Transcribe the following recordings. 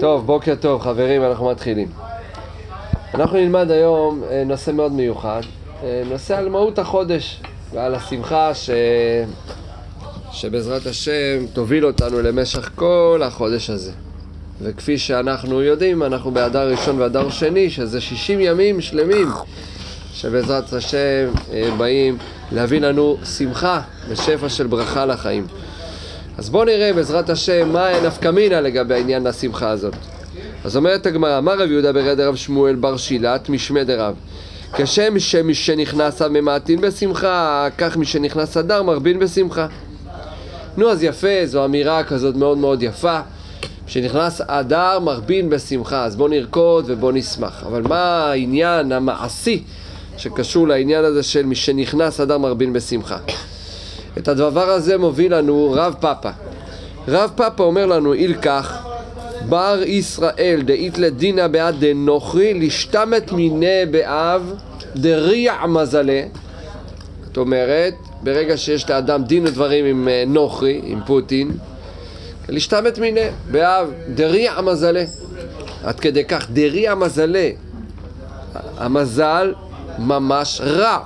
טוב, בוקר טוב חברים, אנחנו מתחילים. אנחנו נלמד היום נושא מאוד מיוחד, נושא על מהות החודש ועל השמחה שבעזרת השם תוביל אותנו למשך כל החודש הזה. וכפי שאנחנו יודעים, אנחנו באדר ראשון ואדר שני, שזה 60 ימים שלמים שבעזרת השם באים להביא לנו שמחה ושפע של ברכה לחיים. אז בואו נראה בעזרת השם מה הנפקא מינה לגבי העניין השמחה הזאת. אז אומרת הגמרא, אמר רב יהודה ברד רב שמואל בר שילת משמי דרב, כשם שמשנכנס ממעטין בשמחה, כך משנכנס אדר מרבין בשמחה. נו, אז יפה, זו אמירה כזאת מאוד מאוד יפה, שנכנס אדר מרבין בשמחה. אז בואו נרקוד ובואו נשמח, אבל מה העניין המעשי שקשור לעניין הזה של משנכנס אדר מרבין בשמחה? את הדבר הזה מוביל לנו רב פאפה. רב פאפה אומר לנו, איל כך בר ישראל דאית לדינה בעד דנוכרי לשתמת מיני באב דריע מזלה. זאת אומרת, ברגע שיש לאדם דין ודברים עם נוכרי, עם פוטין, לשתמת מיני באב דריע מזלה, עד כדי כך דריע מזלה, המזל ממש רע.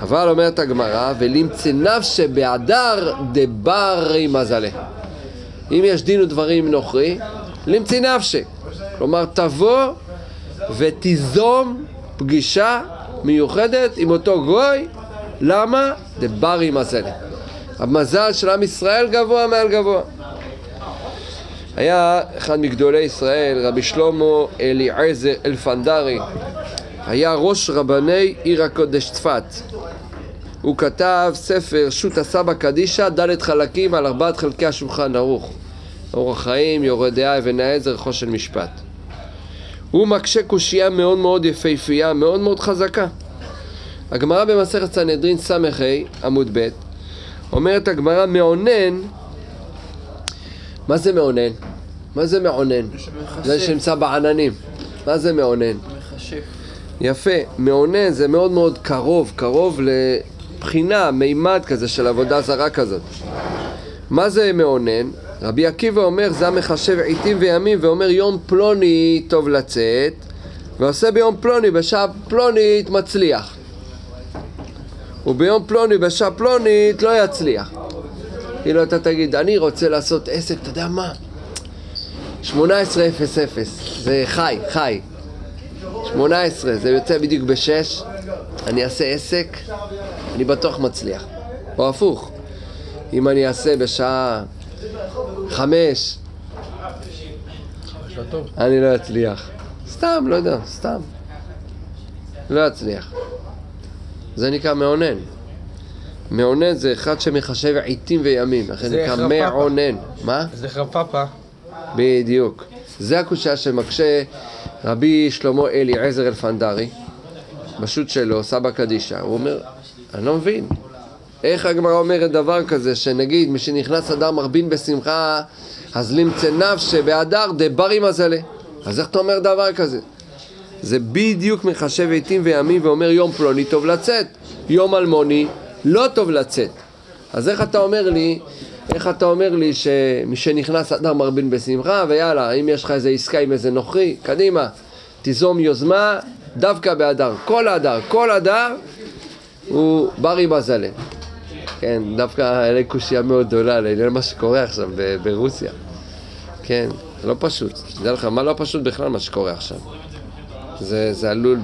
אבל אומרת הגמרא, ולמצא נפש באדר דברי מזלה, אם יש דין ודברים נוכרי, למצא נפש, כלומר תבוא ותיזום פגישה מיוחדת עם אותו גוי. למה? דברי מזלה, המזל של עם ישראל גבוה מעל גבוה. היה אחד מגדולי ישראל, רבי שלמה אליעזר אלפנדרי, היה ראש רבני עיר הקודש צפת. הוא כתב ספר שו"ת הסבא קדישא, ד' חלקים, על 4 חלקי השולחן ערוך, אורח חיים, יורה דעה, אבן העזר, חושן משפט. הוא מקשה קושייה מאוד מאוד יפהפייה, מאוד מאוד חזקה. הגמרא במסכת סנהדרין ס"ה עמוד ב' אומרת הגמרא, מעונן. מה זה מעונן? מה זה מעונן? זה שנמצא בעננים. מה זה מעונן? מחשב. יפה, מעונן זה מאוד מאוד קרוב, קרוב לבחינה, מימד כזה של עבודה זרה כזאת. מה זה מעונן? רבי עקיבא אומר, זה מחשב עיתים וימים, ואומר יום פלוני טוב לצאת, ועושה ביום פלוני בשעה פלונית מצליח, וביום פלוני בשעה פלונית לא יצליח. כאילו אתה תגיד, אני רוצה לעשות עסק, אתה יודע מה? 18:00, זה חי, חי 18, זה יוצא בדיוק ב6, אני אעשה עסק, אני בטוח מצליח. או הפוך, אם אני אעשה בשעה 5, אני לא אצליח. סתם, לא יודע, סתם לא אצליח. זה נקרא מעונן. מעונן זה אחד שמחשב עיתים וימים, אחרי זה נקרא מעונן. מה? זה חרפפה בדיוק. זה הקושיה שמקשה רבי שלמה אליעזר אלפנדרי בשו"ת שלו סבא קדישא. הוא אומר, אני לא מבין איך הגמרא אומרת דבר כזה, שנגיד משנכנס אדר מרבין בשמחה, אז למצא נפש באדר דברי מזלה. אז איך אתה אומר דבר כזה? זה בדיוק מחשב עיתים וימים, ואומר יום פלוני טוב לצאת, יום אלמוני לא טוב לצאת. אז איך אתה אומר לי, שמשנכנס אדר מרבין בשמחה, ויאללה, אם יש לך איזה עסקה עם איזה נוכרי, קדימה, תיזום יוזמה דווקא באדר. כל אדר, כל אדר הוא ברי מזלה. כן, דווקא אלה קושיה מאוד גדולה, לעניין מה שקורה עכשיו ברוסיה. כן, לא פשוט. תדע לך, מה לא פשוט בכלל מה שקורה עכשיו? זה עלול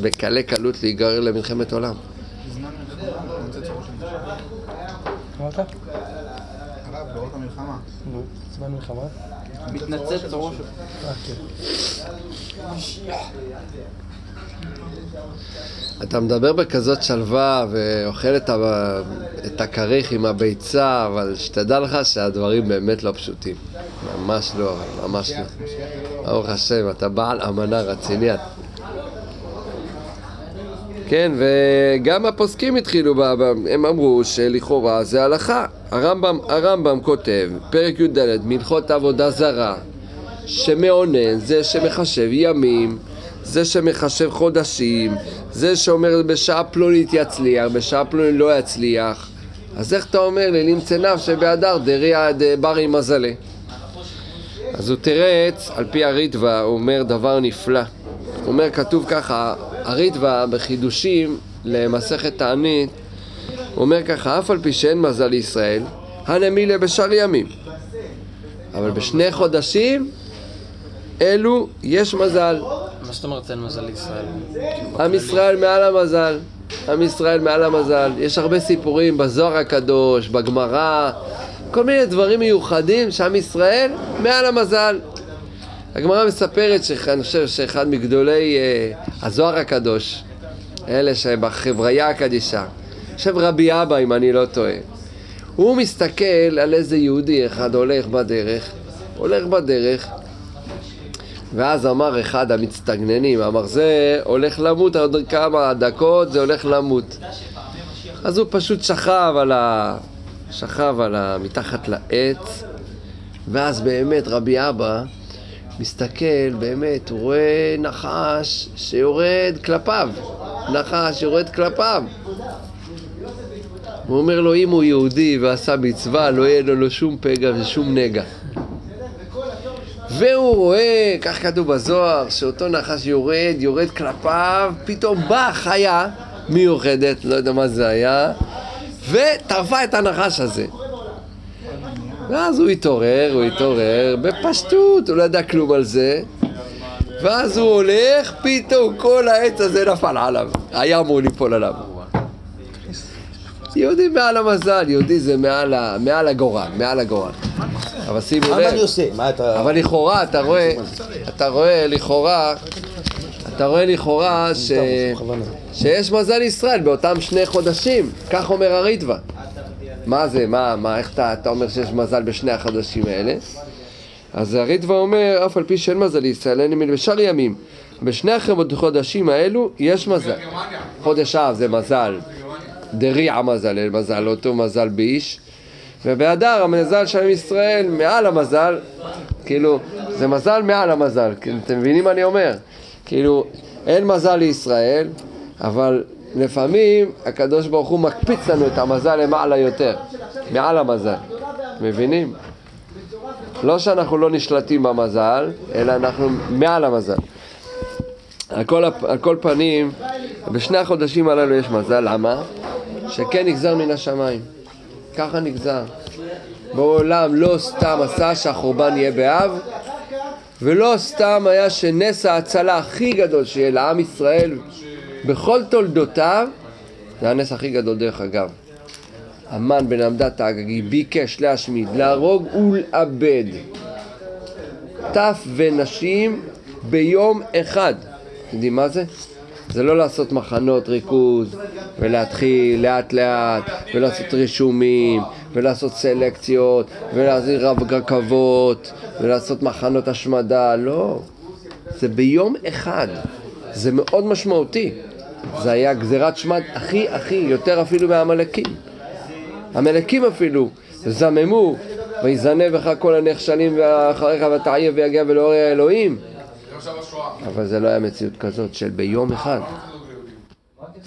בקלי קלות להיגרר למלחמת עולם. אתה מדבר בכזאת שלווה ואוכל את הכריך עם הביצה, אבל שתדע לך שהדברים באמת לא פשוטים, ממש לא, ממש לא. אור השם, אתה בעל אמנה רצינית. כן, וגם הפוסקים התחילו, הם אמרו שלכאורה זה הלכה. הרמב"ם כותב, פרק י"ד מהלכות עבודה זרה, שמעונן זה שמחשב ימים, זה שמחשב חודשים, זה שאומר בשעה פלונית יצליח, בשעה פלונית לא יצליח. אז איך אתה אומר לי, למצא נפשי באדר דריה דברי מזלה? אז הוא תרץ, על פי הריטב"א, הוא אומר דבר נפלא. הוא אומר, כתוב ככה, הריטב"א בחידושים למסכת תענית, הוא אומר ככה, אף על פי שאין מזל לישראל, הנמילה בשאר ימים. אבל בשני חודשים, אלו יש מזל. מה שאתה אומרת, אין מזל לישראל? עם ישראל מעל המזל. עם ישראל מעל המזל. יש הרבה סיפורים בזוהר הקדוש, בגמרא, כל מיני דברים מיוחדים שעם ישראל מעל המזל. הגמרא מספרת שאני חושב שאחד מגדולי הזוהר הקדוש, אלה שבחבריה הקדישה, חושב רבי אבא אם אני לא טועה, הוא מסתכל על איזה יהודי אחד הולך בדרך, ואז אמר אחד המצטגננים, אמר זה הולך למות, עוד כמה דקות זה הולך למות. אז הוא פשוט שכב מתחת לעץ, ואז באמת רבי אבא מסתכל, באמת הוא רואה נחש שיורד כלפיו, הוא אומר לו, אם הוא יהודי ועשה מצווה, לא יהיה לו שום פגע ושום נגע. והוא רואה, כך כתוב בזוהר, שאותו נחש יורד כלפיו, פתאום באה חיה מיוחדת, לא יודע מה זה היה, וטרפה את הנחש הזה. ואז הוא התעורר, בפשטות, הוא לא ידע כלום על זה. ואז הוא הולך, פתאום כל העץ הזה נפל עליו, היה אמור ליפול עליו. יהודי מעל המזל, יהודי זה מעל הגורל, אבל שימו לב, אבל לכאורה, אתה רואה לכאורה שיש מזל ישראל באותם שני חודשים, כך אומר הריטב"א. מה זה, איך אתה אומר שיש מזל בשני החודשים האלה? אז הריטב"א אומר, אף על פי שאין מזל ישראל, אין מזל בשאר ימים, בשני החודשים האלו יש מזל. חודש אב זה מזל, דריע מזל, מזל, אותו מזל באיש, ובאדר המזל של ישראל מעל המזל, כאילו זה מזל מעל המזל, אתם מבינים מה אני אומר? כאילו אין מזל לישראל, אבל לפעמים הקדוש ברוך הוא מקפיץ לנו את המזל למעלה יותר, מעל המזל, מבינים? לא שאנחנו לא נשלטים במזל, אלא אנחנו מעל המזל. על כל פנים, בשני החודשים הללו יש מזל, למה? שכן נגזר מן השמיים, ככה נגזר. בעולם לא סתם עשה שהחורבן יהיה באב, ולא סתם היה שנס ההצלה הכי גדול שיהיה לעם ישראל בכל תולדותיו, זה הנס הכי גדול דרך אגב. המן בן עמדת האגגי ביקש להשמיד, להרוג ולאבד טף ונשים ביום אחד. יודעים מה זה? זה לא לעשות מחנות ריכוז ולהתחיל לאט לאט ולעשות רישומים ולעשות סלקציות ולהזיר רכבות ולעשות מחנות השמדה, לא, זה ביום אחד, זה מאוד משמעותי. זה היה גזירת שמד הכי יותר אפילו מהמלכים. המלכים אפילו זממו, ויזנב לך כל הנכשלים ואחריך ותעייף ויגיע ולאורי האלוהים, אבל זה לא היה מציאות כזאת של ביום אחד.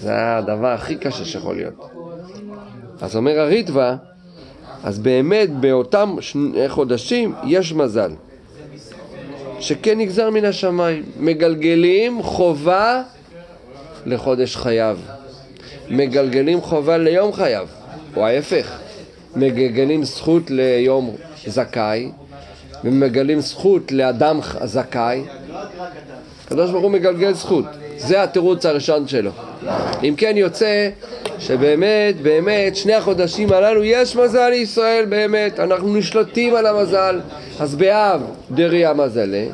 זה הדבר הכי קשה שיכול להיות. אז אומר הריטב"א, אז באמת באותם חודשים יש מזל שכן נגזר מן השמיים. מגלגלים חובה לחודש חייו, מגלגלים חובה ליום חייו, או ההפך, מגלגלים זכות ליום זכאי ומגלים זכות לאדם זכאי. הקדוש ברוך הוא מגלגל זכות, זה התירוץ הראשון שלו. אם כן יוצא שבאמת, שני החודשים הללו יש מזל לישראל, באמת, אנחנו נשלטים על המזל. אז באב דריה מזלה,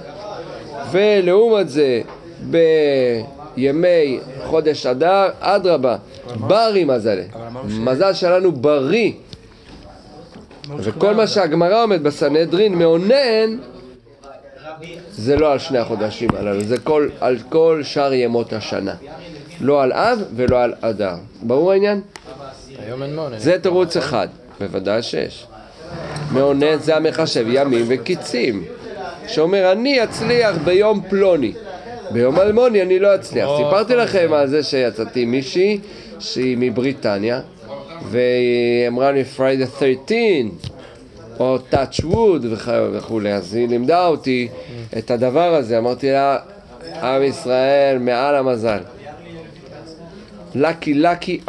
ולעומת זה בימי חודש אדר, אדרבה, ברי מזלה, מזל שלנו בריא. וכל מה שהגמרא עומד בסנהדרין מעונן, זה לא על שני החודשים הללו, זה על כל שאר ימות השנה, לא על אב ולא על אדר. ברור העניין? זה תירוץ אחד, בוודאי שיש. מעונן זה המחשב ימים וקיצים, שאומר אני אצליח ביום פלוני, ביום אלמוני אני לא אצליח. סיפרתי לכם על זה שיצאתי מישהי שהיא מבריטניה, והיא אמרה לי Friday 13 או Touch Wood וכו'. אז היא לימדה אותי את הדבר הזה. אמרתי לה, עם ישראל מעל המזל, lucky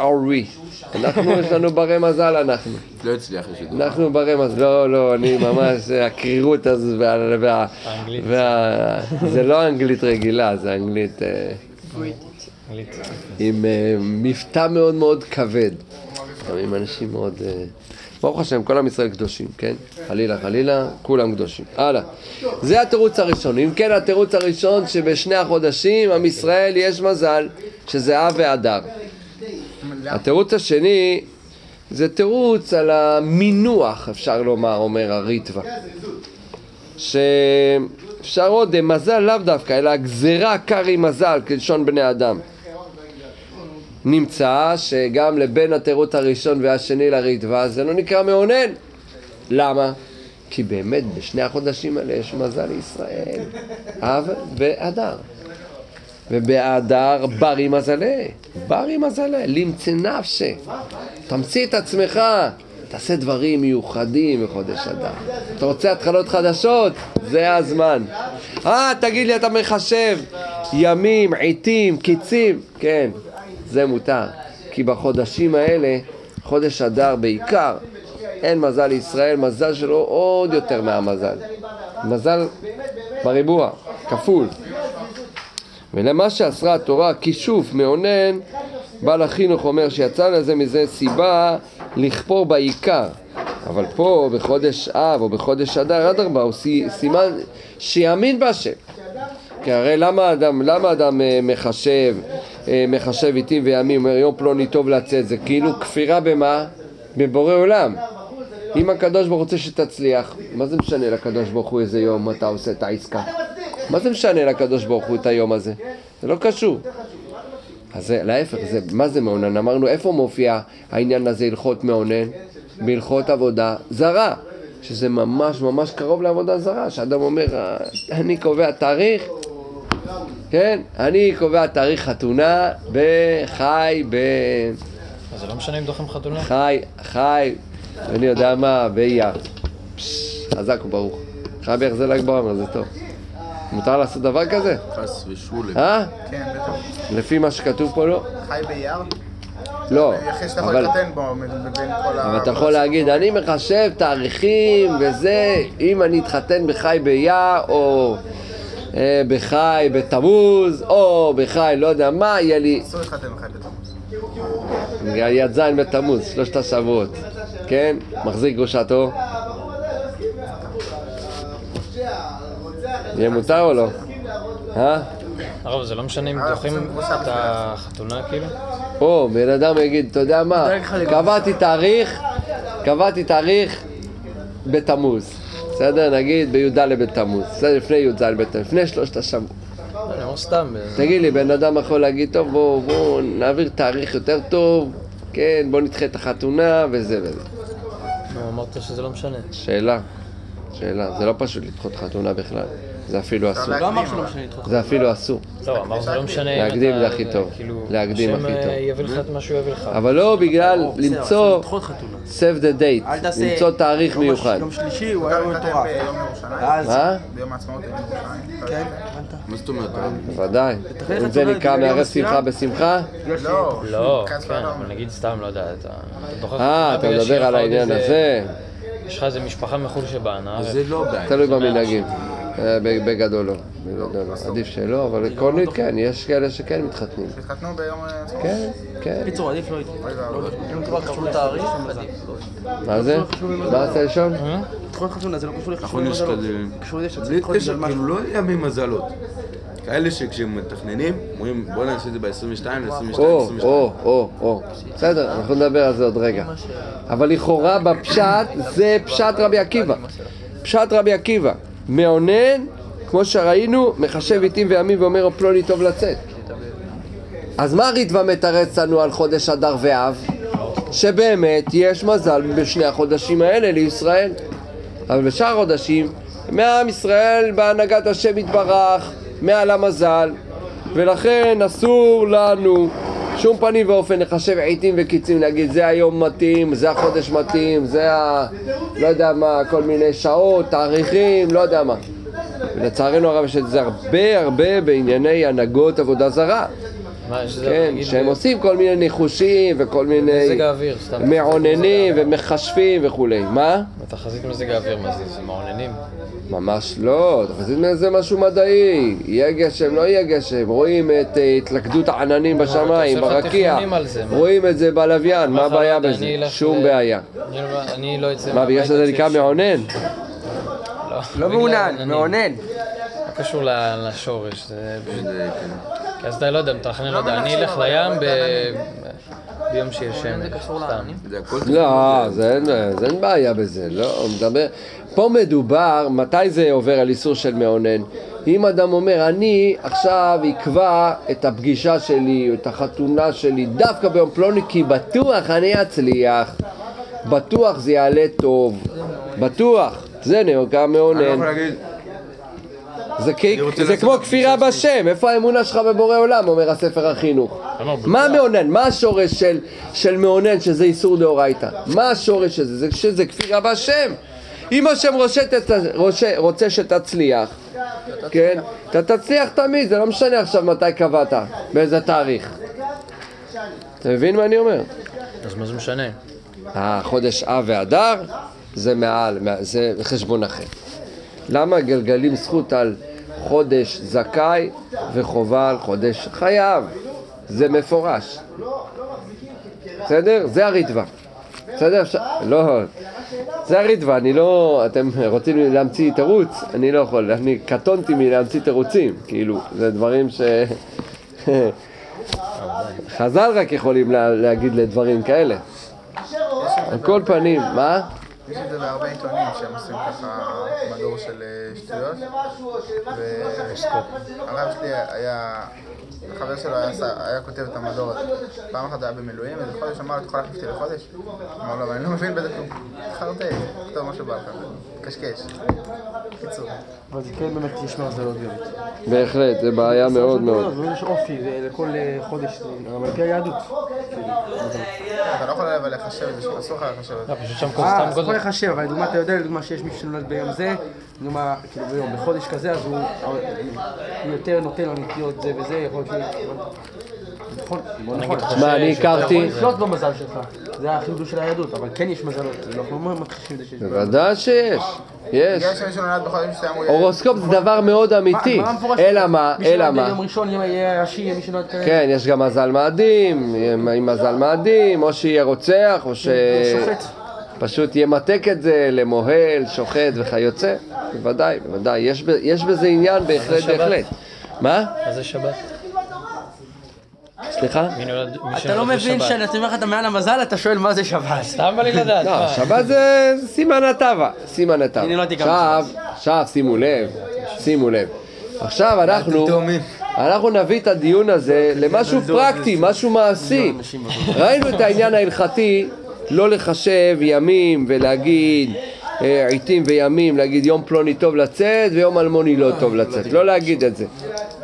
are we. אנחנו יש לנו ברי מזל, אנחנו לא הצליח לשידור, אנחנו ברי מזל. לא, אני ממש, הקרירות הזו זה לא אנגלית רגילה, זה אנגלית עם מבטא מאוד מאוד כבד, עם אנשים מאוד, ברוך השם, כל עם ישראל קדושים, כן? חלילה, כולם קדושים. הלאה. זה התירוץ הראשון. אם כן, התירוץ הראשון שבשני החודשים עם ישראל יש מזל, שזה אב ואדר. התירוץ השני זה תירוץ על המינוח, אפשר לומר, אומר הריטב"א, שאפשר עוד מזל לאו דווקא, אלא הגזירה קרי מזל, כלשון בני אדם. נמצא שגם לבין התירוץ הראשון והשני לריטב"א זה לא נקרא מעונן. למה? כי באמת בשני החודשים האלה יש מזל לישראל, אב ואדר. ובאדר ברי מזלה, ברי מזלה, למצא נפשה, תמציא את עצמך, תעשה דברים מיוחדים בחודש אדר. אתה רוצה התחלות חדשות? זה הזמן. תגיד לי, אתה מחשב ימים, עיתים, קיצים? כן, זה מותר, כי בחודשים האלה, חודש אדר בעיקר, אין מזל לישראל, מזל שלו עוד יותר מהמזל, מזל בריבוע, כפול. ולמה שאסרה התורה, כישוף מעונן, בעל החינוך אומר שיצא לזה מזה סיבה לכפור בעיקר. אבל פה בחודש אב או בחודש אדר עד ארבע הוא סימן שיאמין בהשם. כי הרי למה אדם מחשב עיתים וימים, אומר יום פלוני טוב לצאת, זה כאילו כפירה במה? בבורא עולם. אם הקדוש ברוך הוא רוצה שתצליח, מה זה משנה לקדוש ברוך הוא איזה יום אתה עושה את העסקה? מה זה משנה לקדוש ברוך הוא את היום הזה? זה לא קשור. אז להפך, מה זה מעונן? אמרנו, איפה מופיע העניין הזה הלכות מעונן? בהלכות עבודה זרה, שזה ממש ממש קרוב לעבודה זרה, שאדם אומר, אני קובע תאריך, כן? אני קובע תאריך חתונה בחי, זה לא משנה אם דוחים חתונה? חי, אני יודע מה, באייר. חזק וברוך. חי בהחזר ל"ג בעומר, זה טוב. מותר לעשות דבר כזה? חס ושולם. כן, בטח. לפי מה שכתוב פה לא? חי באייר? לא, אבל... אבל אתה יכול להגיד, אני מחשב תאריכים וזה, אם אני אתחתן בחי באייר, או בחי בתמוז, או בחי לא יודע מה, יהיה לי... אסור להתחתן בחי בתמוז. יד זין בתמוז, 3 שבועות. כן? מחזיק גרושתו. יהיה מותר או לא? הרב, זה לא משנה אם דוחים את החתונה כאילו? בן אדם יגיד, אתה יודע מה? קבעתי תאריך בתמוז, בסדר? נגיד בי"ד בתמוז, בסדר? לפני י"ד בתמוז, לפני 3 שבועות. אני אומר סתם. תגיד לי, בן אדם יכול להגיד, טוב, בואו נעביר תאריך יותר טוב, כן, בואו נדחה את החתונה וזה. אמרת שזה לא משנה. שאלה, זה לא פשוט לדחות חתונה בכלל. זה אפילו אסור. זה אפילו אסור. לא, אמר זה לא משנה. להקדים זה הכי טוב. להקדים הכי טוב. יביא לך את מה שהוא יביא לך. אבל לא בגלל למצוא save the date, למצוא תאריך מיוחד. יום שלישי הוא היה יום תורה. מה? ביום העצמאות היה יום תורה. מה זאת אומרת? בוודאי. אם זה נקרא מערב שמחה בשמחה? לא, כן, אבל נגיד סתם לא יודע. אתה מדבר על העניין הזה? יש לך איזה משפחה מחול שבענה. זה לא בעיה. תלוי במנהגים. בגדול לא. עדיף שלא, אבל עקרונית כן, יש כאלה שכן מתחתנים. מתחתנו ביום... כן. פיצור, עדיף לא איתי. אם כבר קשור לתאריך, עדיף. מה זה? מה אתה לשאול? תחול חתונה, זה לא קשור לך. נכון, יש כזה. כאילו לא ימים מזלות. כאלה שכשהם מתכננים, אומרים בואו נעשה את זה ב-22, ל-22, ל-22. בסדר, אנחנו נדבר על זה עוד רגע. אבל לכאורה בפשט, זה פשט רבי עקיבא. מעונן, כמו שראינו, מחשב עיתים וימים ואומר פלוני טוב לצאת. אז מה הריטב"א מתרץ לנו על חודש אדר ואב? שבאמת יש מזל בשני החודשים האלה לישראל. אבל בשאר החודשים, מעם ישראל בהנהגת השם יתברך מעל המזל, ולכן אסור לנו שום פנים ואופן לחשב עיתים וקיצים, להגיד זה היום מתאים, זה החודש מתאים, זה ה... לא יודע מה, כל מיני שעות, תאריכים, לא יודע מה. ולצערנו הרב יש את זה הרבה בענייני הנהגות עבודה זרה. כן, שהם עושים כל מיני ניחושים וכל מיני מעוננים ומחשבים וכולי. מה? התחזית מזג האוויר, מה זה? זה מעוננים? ממש לא, תחזית זה משהו מדעי. יהיה גשם, לא יהיה גשם. רואים את התלכדות העננים בשמיים, ברקיע. רואים את זה בלוויין, מה הבעיה בזה? שום בעיה. מה, בגלל שזה נקרא מעונן? לא מעונן, מעונן. לא קשור לשורש, זה... אז אתה לא יודע, מתרחנן, לא יודע, אני אלך לים ביום שיש שמש, סתם. לא, זה אין בעיה בזה, לא, מדבר... פה מדובר, מתי זה עובר על איסור של מעונן? אם אדם אומר, אני עכשיו אקבע את הפגישה שלי, את החתונה שלי, דווקא ביום פלוני, כי בטוח אני אצליח, בטוח זה יעלה טוב, בטוח, זה נראה מעונן. זה כמו כפירה בשם, איפה האמונה שלך בבורא עולם, אומר הספר החינוך. מה מעונן? מה השורש של מעונן שזה איסור דאורייתא? מה השורש הזה? שזה כפירה בשם. אם השם רוצה שתצליח, אתה תצליח תמיד, זה לא משנה עכשיו מתי קבעת, באיזה תאריך. אתה מבין מה אני אומר? אז מה זה משנה? חודש אב ואדר זה מעל, זה חשבון אחר. למה גלגלים זכות על חודש זכאי וחובה על חודש חייב? זה מפורש. בסדר? זה הריטב"א. בסדר? לא. זה הריטב"א, אני לא... אתם רוצים להמציא תירוץ? אני לא יכול. אני קטונתי מלהמציא תירוצים. כאילו, זה דברים ש... חז"ל רק יכולים להגיד לדברים כאלה. על כל פנים, מה? יש את זה בהרבה עיתונים שהם עושים ככה מדור של שטויות. והרב שלי היה, החבר שלו היה כותב את המדור הזה. פעם אחת היה במילואים, איזה חודש אמר, אתה יכול להחליף אותי לחודש? אמר לו, אבל אני לא מבין בזה כלום. חרטי, כתוב משהו בא לך, קשקש. קיצור. אבל זה כן באמת יש מהזלוגיות. בהחלט, זה בעיה מאוד מאוד. זה יש אופי, לכל חודש, אבל כן יהדות. אתה לא יכול לחשב את זה, אסור לך לחשב את זה. פשוט שם כל סתם גודל. לחשב, אבל לדוגמה אתה יודע, לדוגמה שיש מי שנולד ביום זה, לדוגמה, כאילו ביום, בחודש כזה, אז הוא יותר נותן לו נטיות זה וזה, יכול להיות נכון. מה, אני הכרתי... אתה יכול לפלוט במזל שלך, זה החידוש של היהדות, אבל כן יש מזלות, אנחנו לא מתחישים את זה שיש. בוודאי שיש, יש. הורוסקופ זה דבר מאוד אמיתי, אלא מה, אלא מה. יום ראשון יהיה ראשי, יהיה מי שנולד כאלה. כן, יש גם מזל מאדים, עם מזל מאדים, או שיהיה רוצח, או ש... פשוט ימתק את זה למוהל, שוחט וכיוצא. בוודאי, בוודאי. יש בזה עניין בהחלט, בהחלט. מה? אז זה שבת. סליחה? אתה לא מבין שאתה אומר לך אתה מעל המזל, אתה שואל מה זה שבת. סתם בלי לדעת. לא, שבת זה סימן הטבע. סימן הטבע. עכשיו, שימו לב. שימו לב. עכשיו אנחנו נביא את הדיון הזה למשהו פרקטי, משהו מעשי. ראינו את העניין ההלכתי. לא לחשב ימים ולהגיד עיתים וימים, להגיד יום פלוני טוב לצאת ויום אלמוני לא טוב לצאת, לא להגיד את זה.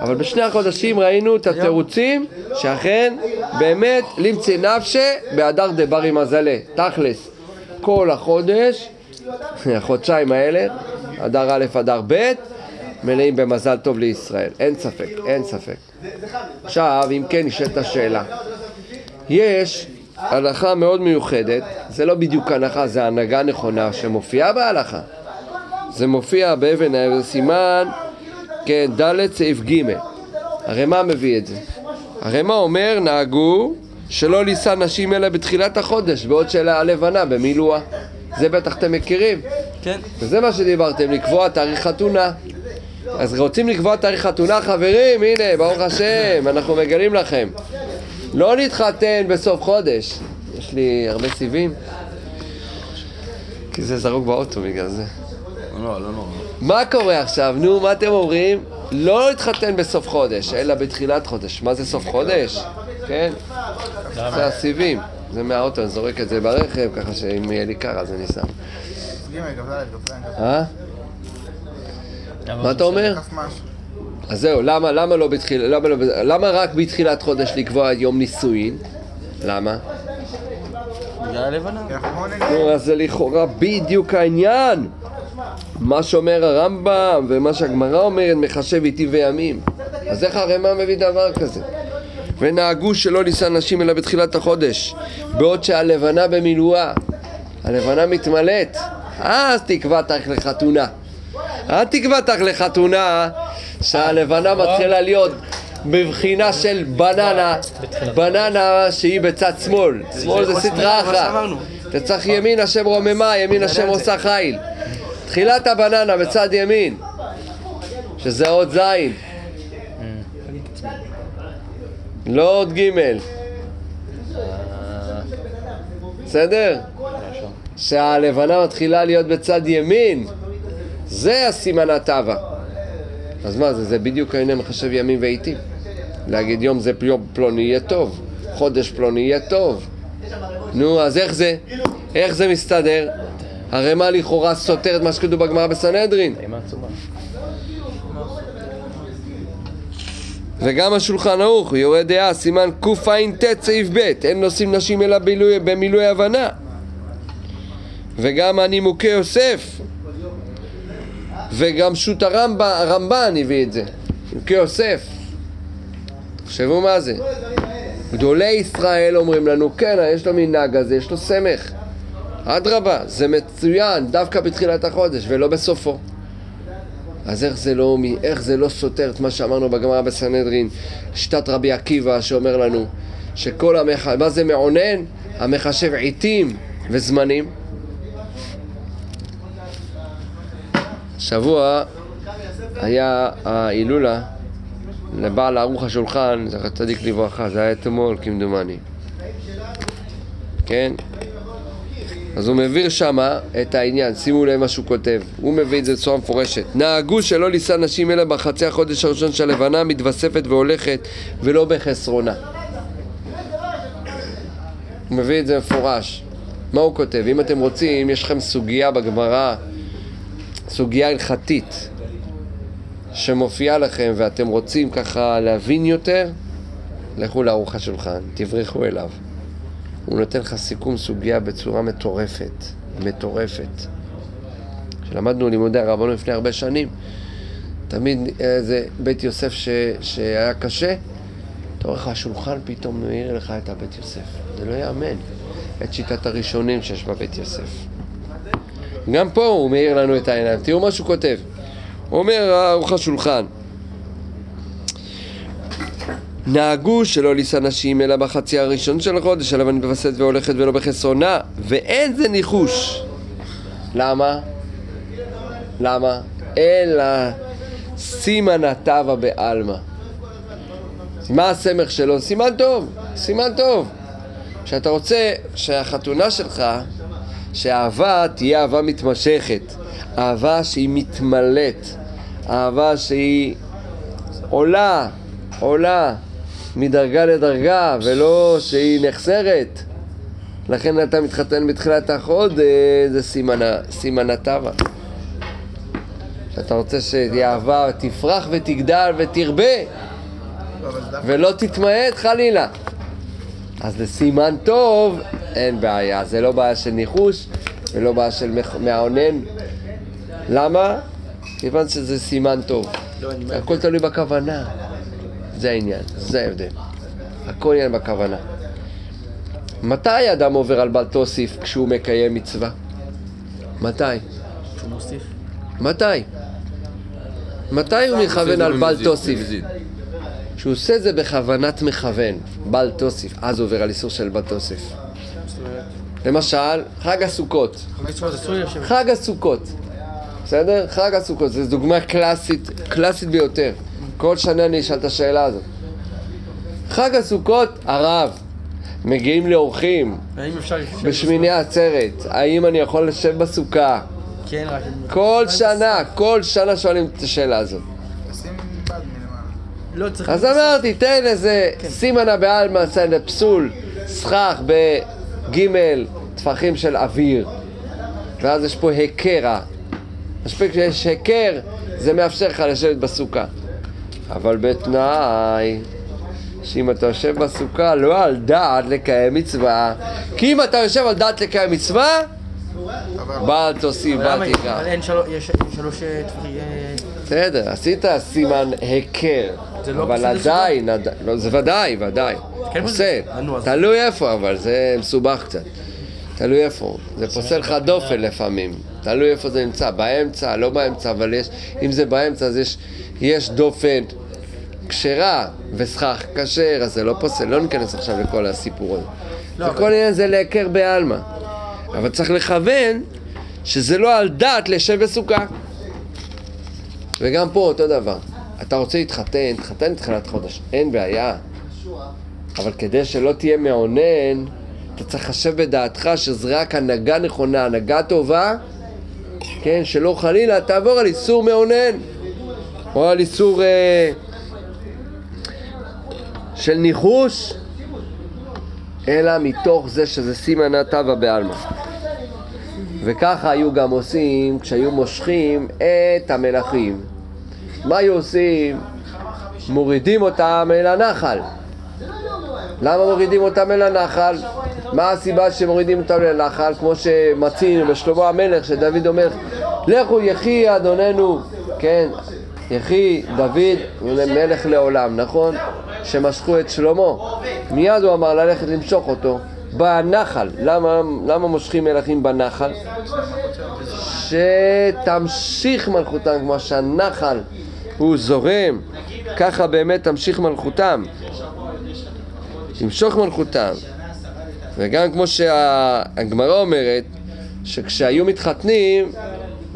אבל בשני החודשים ראינו את התירוצים שאכן באמת למצא נפשה באדר דברי מזלה, תכלס כל החודש, החודשיים האלה, אדר א' אדר ב', מלאים במזל טוב לישראל, אין ספק, אין ספק. עכשיו אם כן נשאלת השאלה, יש הלכה מאוד מיוחדת, זה לא בדיוק הנחה, זה הנהגה נכונה שמופיעה בהלכה. זה מופיע באבן העזר סימן ד' סעיף ג'. הרי מה מביא את זה? הרי מה אומר, נהגו שלא לישא נשים אלא בתחילת החודש, בעוד שלה הלבנה במילואה. זה בטח אתם מכירים. כן. וזה מה שדיברתם, לקבוע תאריך חתונה. אז רוצים לקבוע תאריך חתונה, חברים? הנה, ברוך השם, אנחנו מגלים לכם. לא נתחתן בסוף חודש. יש לי הרבה סיבים. כי זה זרוק באוטו בגלל זה. לא, לא נורא. מה קורה עכשיו? נו, מה אתם אומרים? לא נתחתן בסוף חודש, אלא בתחילת חודש. מה זה סוף חודש? כן? זה הסיבים. זה מהאוטו, אני זורק את זה ברכב, ככה שאם יהיה לי קר אז אני שם. מה אתה אומר? אז זהו, למה רק בתחילת חודש לקבוע יום נישואין? למה? אז זה לכאורה בדיוק העניין, מה שאומר הרמב"ם ומה שהגמרא אומרת, מחשב איתי וימים. אז איך הרמ"א מביא דבר כזה? ונהגו שלא נישא נשים אלא בתחילת החודש, בעוד שהלבנה במילואה, הלבנה מתמלאת, אז תקבע תאריך לחתונה. שהלבנה מתחילה להיות בבחינה של בננה, שהיא בצד שמאל, שמאל זה סטרה אחת, אתה צריך ימין השם רוממה, ימין השם עושה חיל, תחילת הבננה בצד ימין, שזה עוד זין, לא עוד ג', בסדר? שהלבנה מתחילה להיות בצד ימין, זה הסימן הטבע. אז מה זה? זה בדיוק העניין מחשב ימים ועיתים. להגיד יום זה פלוני יהיה טוב, חודש פלוני יהיה טוב. נו, אז איך זה? איך זה מסתדר? הרי מה לכאורה סותר את מה שכתוב בגמרא בסנהדרין? וגם השולחן ערוך, יורד דעה, סימן קע"ט סעיף ב', אין נושאים נשים אלא במילוי הבנה. וגם הנימוקי יוסף, וגם שו"ת הרמב"ן הביא את זה, נימוקי יוסף. תחשבו מה זה. גדולי ישראל אומרים לנו, כן, יש לו מנהג הזה, יש לו סמך. אדרבה, זה מצוין, דווקא בתחילת החודש ולא בסופו. אז איך זה לא סותר את מה שאמרנו בגמרא בסנהדרין, שיטת רבי עקיבא שאומר לנו שכל מה זה מעונן? המחשב עיתים וזמנים. שבוע היה ההילולה לבעל ערוך השולחן, זכר צדיק לברכה, זה היה אתמול כמדומני, כן? אז הוא מביא שמה את העניין, שימו לב מה שהוא כותב, הוא מביא את זה בצורה מפורשת. נהגו שלא נישא נשים אלא בחצי החודש הראשון שהלבנה מתווספת והולכת ולא בחסרונה. הוא מביא את זה מפורש. מה הוא כותב? אם אתם רוצים, יש לכם סוגיה בגמרא, סוגיה הלכתית שמופיעה לכם ואתם רוצים ככה להבין יותר, לכו לערוך השולחן, תברחו אליו, הוא נותן לך סיכום סוגיה בצורה מטורפת, שלמדנו לימודי הרבנו לפני הרבה שנים, תמיד איזה בית יוסף שהיה קשה, תורך השולחן פתאום מאיר לך את הבית יוסף, זה לא יאמן, את שיטת הראשונים שיש בבית יוסף. גם פה הוא מאיר לנו את העיניים, תראו מה שהוא כותב, אומר ערוך השולחן, נהגו שלא נישא נשים אלא בחצי הראשון של החודש הלבנה מתווספת והולכת ולא בחסרונה, ואין זה ניחוש. למה? אלא סימן הטבע בעלמא. מה הסמך שלו? סימן טוב, שאתה רוצה שהחתונה שלך, שהאהבה תהיה אהבה מתמשכת, אהבה שהיא מתמלאת, אהבה שהיא עולה, מדרגה לדרגה, ולא שהיא נחסרת. לכן אתה מתחתן בתחילת החודש, זה סימן הטבע. אתה רוצה שהאהבה תפרח ותגדל ותרבה, ולא תתמעט חלילה. אז לסימן טוב אין בעיה, זה לא בעיה של ניחוש ולא בעיה של מעונן. למה? כיוון שזה סימן טוב, הכל תלוי בכוונה, זה העניין, זה ההבדל, הכל עניין בכוונה. מתי אדם עובר על בל תוסיף כשהוא מקיים מצווה? מתי הוא מכוון על בל תוסיף? כשהוא עושה את זה בכוונת מכוון, בל תוסיף, אז עובר על איסור של בל תוסיף. למשל, חג הסוכות. בסדר? חג הסוכות, זו דוגמה קלאסית, ביותר. כל שנה אני אשאל את השאלה הזאת. חג הסוכות, הרב, מגיעים לאורחים בשמיני העצרת, האם אני יכול לשב בסוכה? כן, רק... כל שנה שואלים את השאלה הזאת. אז אמרתי, תן איזה סימנה בעלמא, פסול, סכך בגימל, טפחים של אוויר, ואז יש פה הכרה. מספיק שיש הכר, זה מאפשר לך לשבת בסוכה. אבל בתנאי שאם אתה יושב בסוכה לא על דעת לקיים מצווה, כי אם אתה יושב על דעת לקיים מצווה בעל תוסיף בעל תיקח. אבל אין שלוש תפרי. בסדר, עשית סימן היכר, אבל עדיין, זה ודאי עושה, תלוי איפה, אבל זה מסובך קצת, תלוי איפה, זה פוסל לך דופן לפעמים, תלוי איפה זה נמצא, באמצע, לא באמצע, אבל אם זה באמצע אז יש דופן כשרה וסכך כשר, אז זה לא פוסל, לא ניכנס עכשיו לכל הסיפור הזה, וכל עניין זה להיכר בעלמה, אבל צריך לכוון שזה לא על דעת לשב בסוכה. וגם פה אותו דבר, אתה רוצה להתחתן, תחתן תחילת חודש, אין בעיה, אבל כדי שלא תהיה מעונן אתה צריך לחשב בדעתך שזה רק הנהגה נכונה, הנהגה טובה, כן, שלא חלילה תעבור על איסור מעונן או על איסור של ניחוש, אלא מתוך זה שזה סימן הטבע בעלמה. וככה היו גם עושים כשהיו מושכים את המלכים. מה היו עושים? מורידים אותם אל הנחל. למה מורידים אותם אל הנחל? מה הסיבה שמורידים אותם אל הנחל? כמו שמצינו בשלמה המלך, שדוד אומר לכו יחי אדוננו, כן, יחי דוד מלך לעולם, נכון? שמשכו את שלמה, מיד הוא אמר ללכת למשוך אותו בנחל. למה מושכים מלכים בנחל? שתמשיך מלכותם, כמו שהנחל הוא זורם, ככה באמת תמשיך מלכותם, תמשוך מלכותם. וגם כמו שהגמרא אומרת שכשהיו מתחתנים,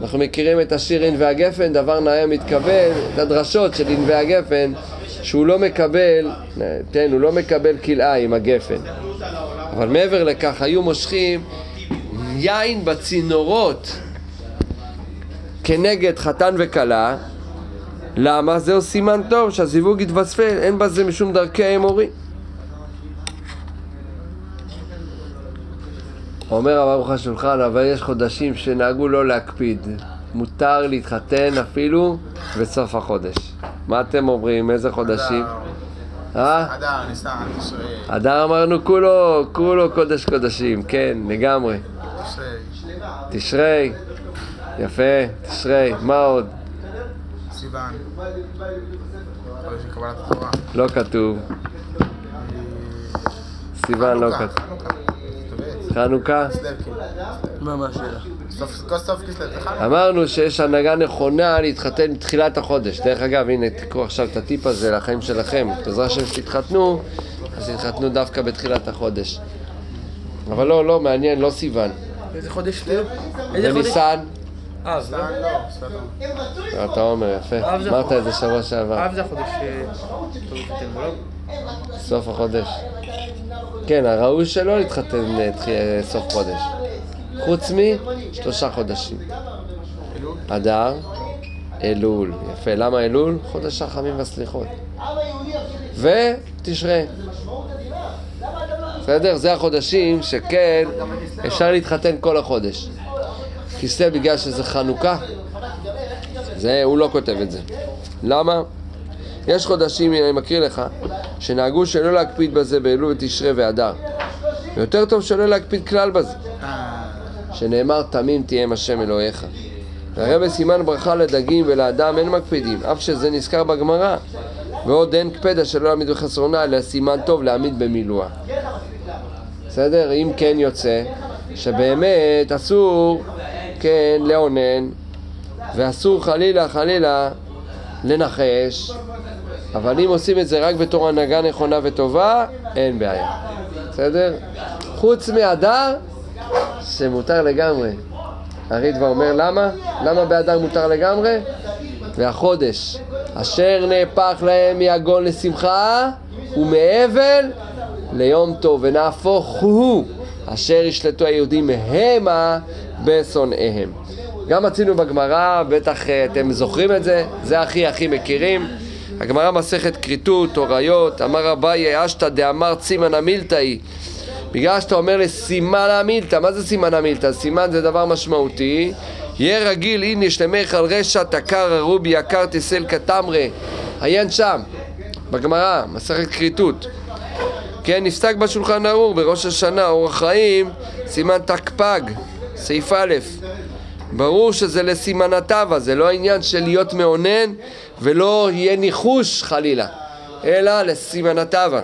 אנחנו מכירים את השיר ענבי הגפן, דבר נאה מתקבל, את הדרשות של ענבי הגפן, שהוא לא מקבל, הוא לא מקבל כלאה עם הגפן. אבל מעבר לכך היו מושכים יין בצינורות כנגד חתן וכלה. למה? זהו סימן טוב שהזיווג יתווספל, אין בזה משום דרכי האמורי. אומר הרב ברוך השולחן, אבל יש חודשים שנהגו לא להקפיד, מותר להתחתן אפילו בסוף החודש. מה אתם אומרים? איזה חודשים? אדר אמרנו כולו קודש קודשים, כן, לגמרי. תשרי, יפה, תשרי, מה עוד? סיוון, לא כתוב. סיוון לא כתוב. חנוכה? ממש לא. אמרנו שיש הנהגה נכונה להתחתן בתחילת החודש. דרך אגב, הנה תקראו עכשיו את הטיפ הזה לחיים שלכם, בעזרת השם שתתחתנו, אז תתחתנו דווקא בתחילת החודש. אבל לא מעניין, לא סיוון. איזה חודש? זה ניסן. אז לא. אתה אומר, יפה. אמרת איזה שבוע שעבר. אב זה החודש סוף החודש. כן, הראוי שלא להתחתן סוף חודש, חוץ מ3 חודשים. אדר, אלול. יפה, למה אלול? חודש הרחמים והסליחות. ותשרי. בסדר? זה החודשים שכן אפשר להתחתן כל החודש. כיסא בגלל שזה חנוכה, הוא לא כותב את זה. למה? יש חודשים, אני מקריא לך, שנהגו שלא להקפיד בזה באלול ותשרי ואדר. יותר טוב שלא להקפיד כלל בזה, שנאמר תמים תהיה עם השם אלוהיך. הרי בסימן ברכה לדגים ולאדם אין מקפידים, אף שזה נזכר בגמרא, ועוד אין קפדה שלא להעמיד בחסרונה, אלא סימן טוב להעמיד במילואה. בסדר? אם כן יוצא שבאמת אסור כן לעונן, ואסור חלילה לנחש, אבל אם עושים את זה רק בתור הנהגה נכונה וטובה, אין בעיה. בסדר? חוץ מאדר, שמותר לגמרי. הרי דבר אומר למה? למה באדר מותר לגמרי? והחודש, אשר נהפך להם מיגון לשמחה, ומאבל ליום טוב, ונהפוך הוא, אשר ישלטו היהודים המה בשונאיהם. גם מצינו בגמרא, בטח אתם זוכרים את זה, זה הכי מכירים. הגמרא מסכת כריתות, הוריות, אמר אביי אשתא דאמר סימן המילתאי. בגלל שאתה אומר לסימן המילתא, מה זה סימן המילתא? סימן זה דבר משמעותי. יהיה רגיל, הנה שלמך על רשע, תקר הרובי, יקר תסל כתמרה. עיין שם, בגמרא, מסכת כריתות. כן, נפסק בשולחן ערוך, בראש השנה, אורח חיים, סימן תקפג, סעיף א'. ברור שזה לסימן הטבע, זה לא העניין של להיות מעונן ולא יהיה ניחוש חלילה, אלא לסימן הטבע,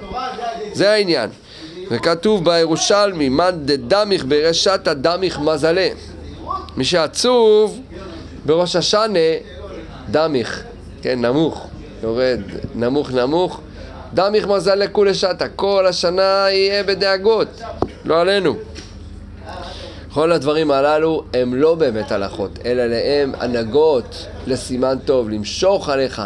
זה העניין. וכתוב בירושלמי, מן דדמיך ברשת הדמיך מזלה, מי שעצוב בראש השנה דמיך, כן, נמוך, יורד נמוך נמוך, דמיך מזלה כולה שתה, כל השנה יהיה בדאגות, לא עלינו. כל הדברים הללו הם לא באמת הלכות, אלא להם הנהגות לסימן טוב, למשוך עליך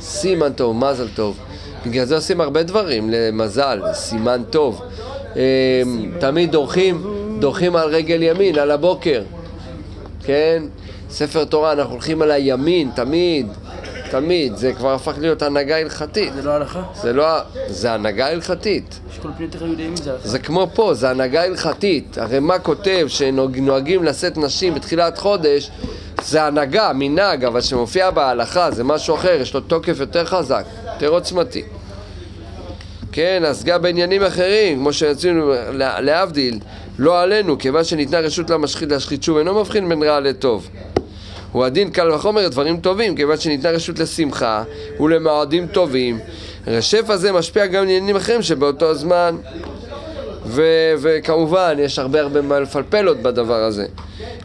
סימן טוב, מזל טוב. בגלל זה עושים הרבה דברים למזל, סימן טוב. תמיד דורכים על רגל ימין, על הבוקר, כן? ספר תורה, אנחנו הולכים על הימין, תמיד, תמיד. זה כבר הפך להיות הנהגה הלכתית. זה לא הלכה? זה לא, זה הנהגה הלכתית. זה כמו פה, זה הנהגה הלכתית. הרי מה כותב שנוהגים לשאת נשים בתחילת חודש, זה הנהגה, מנהג, אבל שמופיע בהלכה, זה משהו אחר, יש לו תוקף יותר חזק, יותר עוצמתי. כן, אז גם בעניינים אחרים, כמו שרצינו להבדיל, לא עלינו, כיוון שניתנה רשות למשחית להשחית שוב, אינו מבחין בין רע לטוב. הוא הדין קל וחומר דברים טובים, כיוון שניתנה רשות לשמחה ולמועדים טובים. הרשף הזה משפיע גם לעניינים אחרים שבאותו זמן, וכמובן יש הרבה מה לפלפל עוד בדבר הזה,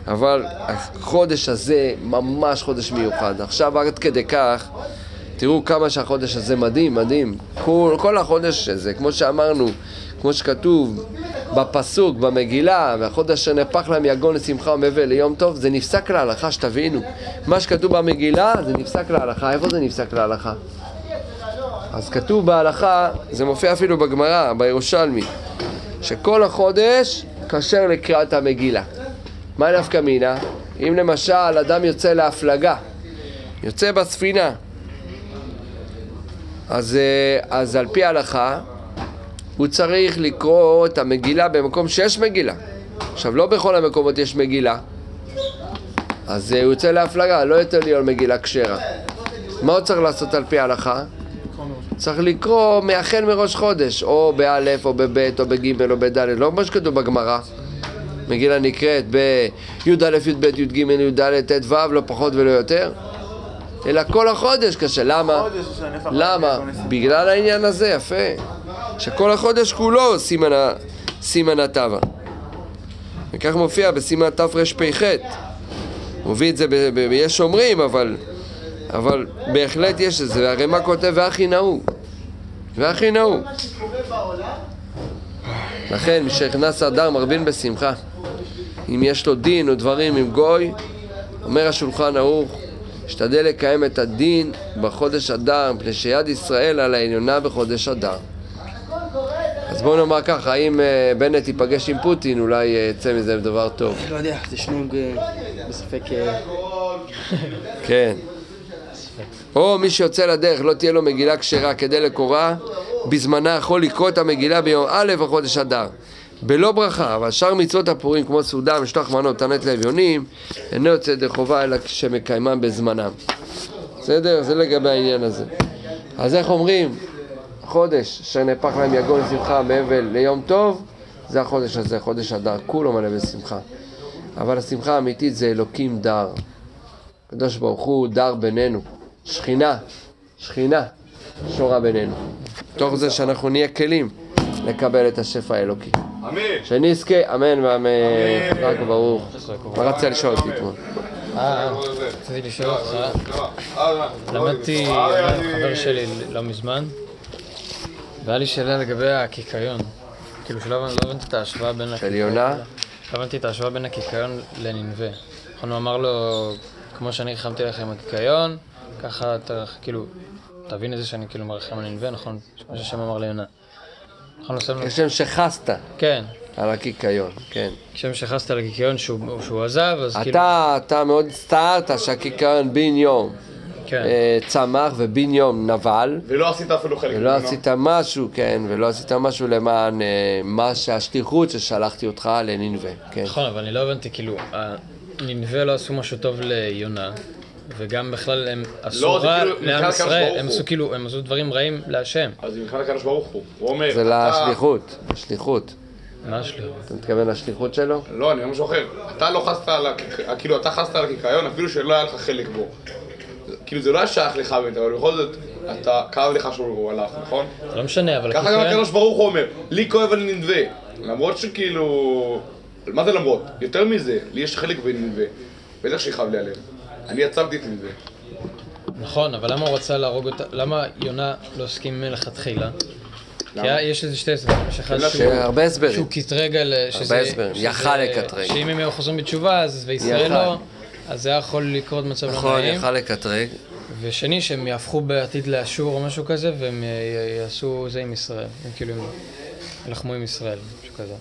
אבל החודש הזה ממש חודש מיוחד. עכשיו עד כדי כך, תראו כמה שהחודש הזה מדהים, מדהים. כל החודש הזה, כמו שאמרנו, כמו שכתוב בפסוק, במגילה, והחודש שנהפך להם יגון לשמחה ומבל ליום טוב, זה נפסק להלכה, שתבינו. מה שכתוב במגילה, זה נפסק להלכה. איפה זה נפסק להלכה? אז כתוב בהלכה, זה מופיע אפילו בגמרא, בירושלמי, שכל החודש קשר לקראת המגילה. מה נפקא מינה? אם למשל אדם יוצא להפלגה, יוצא בספינה, אז על פי ההלכה הוא צריך לקרוא את המגילה במקום שיש מגילה. עכשיו לא בכל המקומות יש מגילה, אז הוא יוצא להפלגה, לא יותר להיות מגילה כשרה. מה הוא צריך לעשות על פי ההלכה? צריך לקרוא מאחל מראש חודש, או באלף, או בבית, או בגימל, או בדלת, לא מה שכתוב בגמרא. מגילה נקראת בי"א, י"ב, י"ג, י"ד, ט"ו, לא פחות ולא יותר, אלא כל החודש קשה. למה? למה? בגלל העניין הזה, יפה, שכל החודש כולו סימן הטבע. וכך מופיע בסימן תרפ"ח. מוביל את זה יש שומרים, אבל בהחלט יש את זה. הרי מה כותב? והכי נהוג, והכי נהוג. לכן משהכנס אדר מרבין בשמחה. אם יש לו דין או דברים עם גוי, אומר השולחן ערוך, השתדל לקיים את הדין בחודש אדר, מפני שיד ישראל על העליונה בחודש אדר. אז בואו נאמר ככה, אם בנט ייפגש עם פוטין, אולי יצא מזה דבר טוב. לא יודע, זה שנוג בספק. כן. או מי שיוצא לדרך לא תהיה לו מגילה כשרה, כדי לקורא בזמנה יכול לקרוא את המגילה ביום א' בחודש אדר בלא ברכה, אבל שאר מצוות הפורים כמו סעודה, משלוח מנות, תענית לאביונים אינו יוצא ידי חובה אלא כשמקיימם בזמנם. בסדר? זה לגבי העניין הזה. אז איך אומרים? חודש שנהפך להם יגון שמחה מאבל ליום טוב, זה החודש הזה, חודש אדר, כולו מלא בשמחה. אבל השמחה האמיתית זה אלוקים דר, הקדוש ברוך הוא דר בינינו, שכינה שורה בינינו. תוך זה שאנחנו נהיה כלים לקבל את השפע האלוקי. אמן. שנזכה, אמן ואמן. רק ברוך. מה רצה לשאול אותי אתמול? רציתי לשאול אותך. למדתי חבר שלי לא מזמן, והיה לי שאלה לגבי הקיקיון. כאילו שלא הבנתי את ההשוואה בין הקיקיון. של יונה? לא הבנתי את ההשוואה בין הקיקיון לננווה. הוא אמר לו, כמו שאני רחמתי לכם הקיקיון, ככה אתה כאילו, תבין את זה שאני כאילו מרחם על ננווה, נכון? מה שהשם אמר ליונה. כשם שחסת. כן. על הקיקיון, כן. כשם שחסת על הקיקיון שהוא עזב, אז כאילו... אתה מאוד הצטערת שהקיקיון בין יום צמח ובין יום נבל. ולא עשית אפילו חלק ממנו. ולא עשית משהו, כן, ולא עשית משהו למען מה שהשליחות ששלחתי אותך לננווה. נכון, אבל אני לא הבנתי, כאילו, ננווה לא עשו משהו טוב ליונה. וגם בכלל הם עשו רע לעם ישראל, הם עשו כאילו, הם עשו דברים רעים להשם. אז זה מכלל הקדוש ברוך הוא, הוא אומר... זה לשליחות, השליחות. מה השליחות? אתה מתכוון לשליחות שלו? לא, אני אומר משהו אחר. אתה לא חסת על כאילו, אתה חסת על הקיקיון אפילו שלא היה לך חלק בו. כאילו זה לא השייך לך באמת, אבל בכל זאת אתה כאב לך שהוא הלך, נכון? לא משנה, אבל... ככה גם הקדוש ברוך הוא אומר, לי כואב אני נדווה. למרות שכאילו... מה זה למרות? יותר מזה, לי יש חלק בנדווה. בטח שיכאב לי עליהם. אני עצבתי את נדווה. נכון, אבל למה הוא רצה להרוג אותה? למה יונה לא הסכים מלכתחילה? כי יש לזה שתי הסברים, יש אחד שהוא קטרג על... הרבה הסברים, יכל לקטרג. שאם הם היו חוזרים בתשובה, אז וישראל לא, אז זה היה יכול לקרות מצב לא נעים. נכון, יכל לקטרג. ושני, שהם יהפכו בעתיד לאשור או משהו כזה, והם יעשו זה עם ישראל. הם כאילו ילחמו עם ישראל, משהו כזה.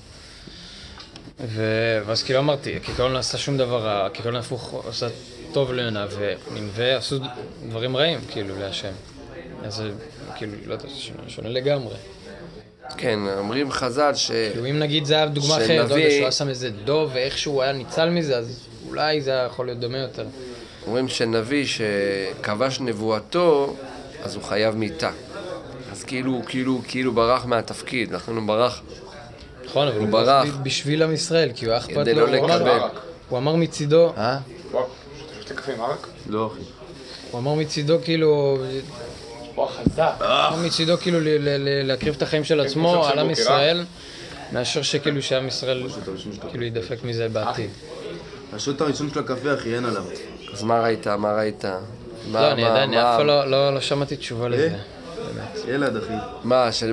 ואז כאילו אמרתי, הקיקיון לא עשה שום דבר רע, הקיקיון הפוך עשה טוב ליונה, ועשו דברים רעים, כאילו, להשם. אז זה כאילו, לא יודע, שונה לגמרי. כן, אומרים חז"ל ש... כאילו, אם נגיד זה היה דוגמה אחרת, שהוא עשה מזה דוב, ואיכשהו היה ניצל מזה, אז אולי זה יכול להיות דומה יותר. אומרים שנביא שכבש נבואתו, אז הוא חייב מיתה. אז כאילו ברח מהתפקיד, לכן הוא ברח. נכון, אבל הוא ברח בשביל עם ישראל, כי הוא היה אכפת לו, הוא אמר מצידו... אה? שתי קפים ערק? לא, אחי. הוא אמר מצידו כאילו... הוא החזק. הוא מצידו כאילו להקריב את החיים של עצמו על עם ישראל, מאשר שכאילו שעם ישראל כאילו ידפק מזה בעתיד. פשוט הראשון של הקפה, אחי, אין עליו. אז מה ראית? מה ראית? לא, אני עדיין, אף פעם לא שמעתי תשובה לזה. ילד, אחי.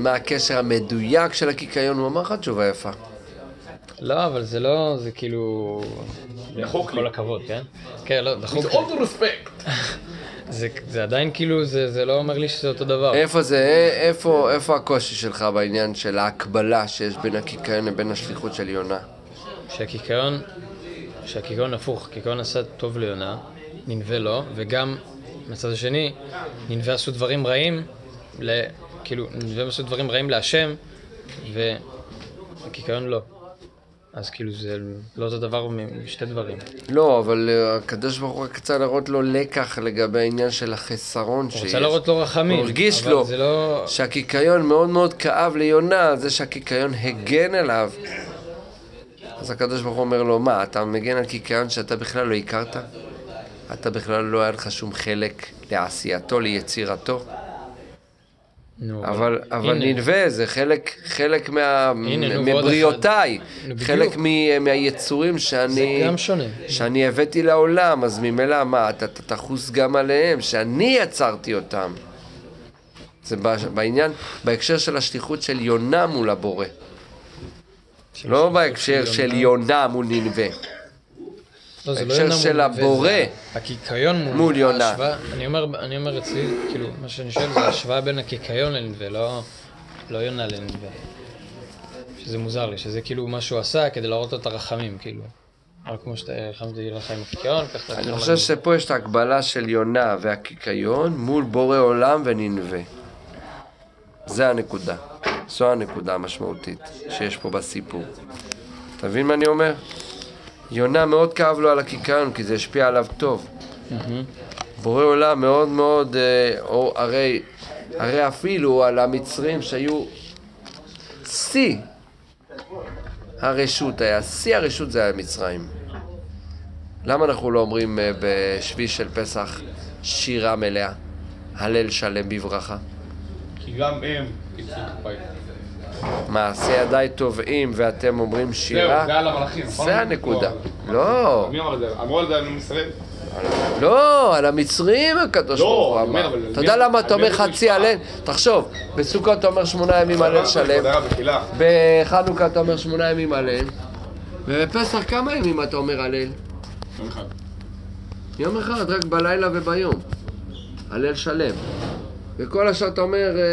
מה הקשר המדויק של הקיקיון? הוא אמר לך תשובה יפה. לא, אבל זה לא, זה כאילו... דחוק לי. כל הכבוד, כן? כן, לא, דחוק לי. זה אוטו רספקט. זה עדיין כאילו, זה לא אומר לי שזה אותו דבר. איפה זה, איפה הקושי שלך בעניין של ההקבלה שיש בין הקיקיון לבין השליחות של יונה? שהקיקיון הפוך, הקיקיון עשה טוב ליונה, ננווה לו, וגם מצד השני, ננווה עשו דברים רעים, כאילו, ננווה עשו דברים רעים להשם, והקיקיון לא. אז כאילו זה לא אותו דבר משתי דברים. לא, אבל הקדוש ברוך הוא רצה להראות לו לקח לגבי העניין של החסרון שיש. הוא רצה להראות לו רחמים. הוא הרגיש לו שהקיקיון מאוד מאוד כאב ליונה, זה שהקיקיון הגן עליו. אז הקדוש ברוך הוא אומר לו, מה, אתה מגן על קיקיון שאתה בכלל לא הכרת? אתה בכלל לא היה לך שום חלק לעשייתו, ליצירתו? אבל ננווה זה חלק מבריאותיי, חלק מהיצורים שאני הבאתי לעולם, אז ממילא מה, אתה תחוס גם עליהם, שאני יצרתי אותם. זה בעניין, בהקשר של השליחות של יונה מול הבורא. לא בהקשר של יונה מול ננווה. בהקשר של הבורא מול יונה. אני אומר אצלי, כאילו, מה שאני שואל זה השוואה בין הקיקיון לננווה, לא יונה לננווה. שזה מוזר לי, שזה כאילו מה שהוא עשה כדי להראות את הרחמים, כאילו. אבל כמו שאתה רחמתי לך עם הקיקיון, כך... אני חושב שפה יש את ההקבלה של יונה והקיקיון מול בורא עולם וננווה. זה הנקודה. זו הנקודה המשמעותית שיש פה בסיפור. אתה מבין מה אני אומר? יונה מאוד כאב לו על הקיקיון, כי זה השפיע עליו טוב. בורא עולם מאוד מאוד, הרי אפילו על המצרים שהיו שיא הרשות היה, שיא הרשות זה היה מצרים. למה אנחנו לא אומרים בשביל של פסח שירה מלאה, הלל שלם בברכה? כי גם הם קיצרו כפיים. מעשי ידיי טובעים ואתם אומרים שירה? זהו, זה על המלאכים. זה הנקודה. לא. מי אמר את זה? אמרו על זה על המצרים? לא, על המצרים הקדוש ברוך הוא אמר. אתה יודע למה אתה אומר חצי הלל? תחשוב, בסוכות אתה אומר 8 ימים הלל שלם. בחנוכה אתה אומר 8 ימים הלל. ובפסח כמה ימים אתה אומר הלל? יום אחד. יום אחד, רק בלילה וביום. הלל שלם. וכל השעה אתה אומר...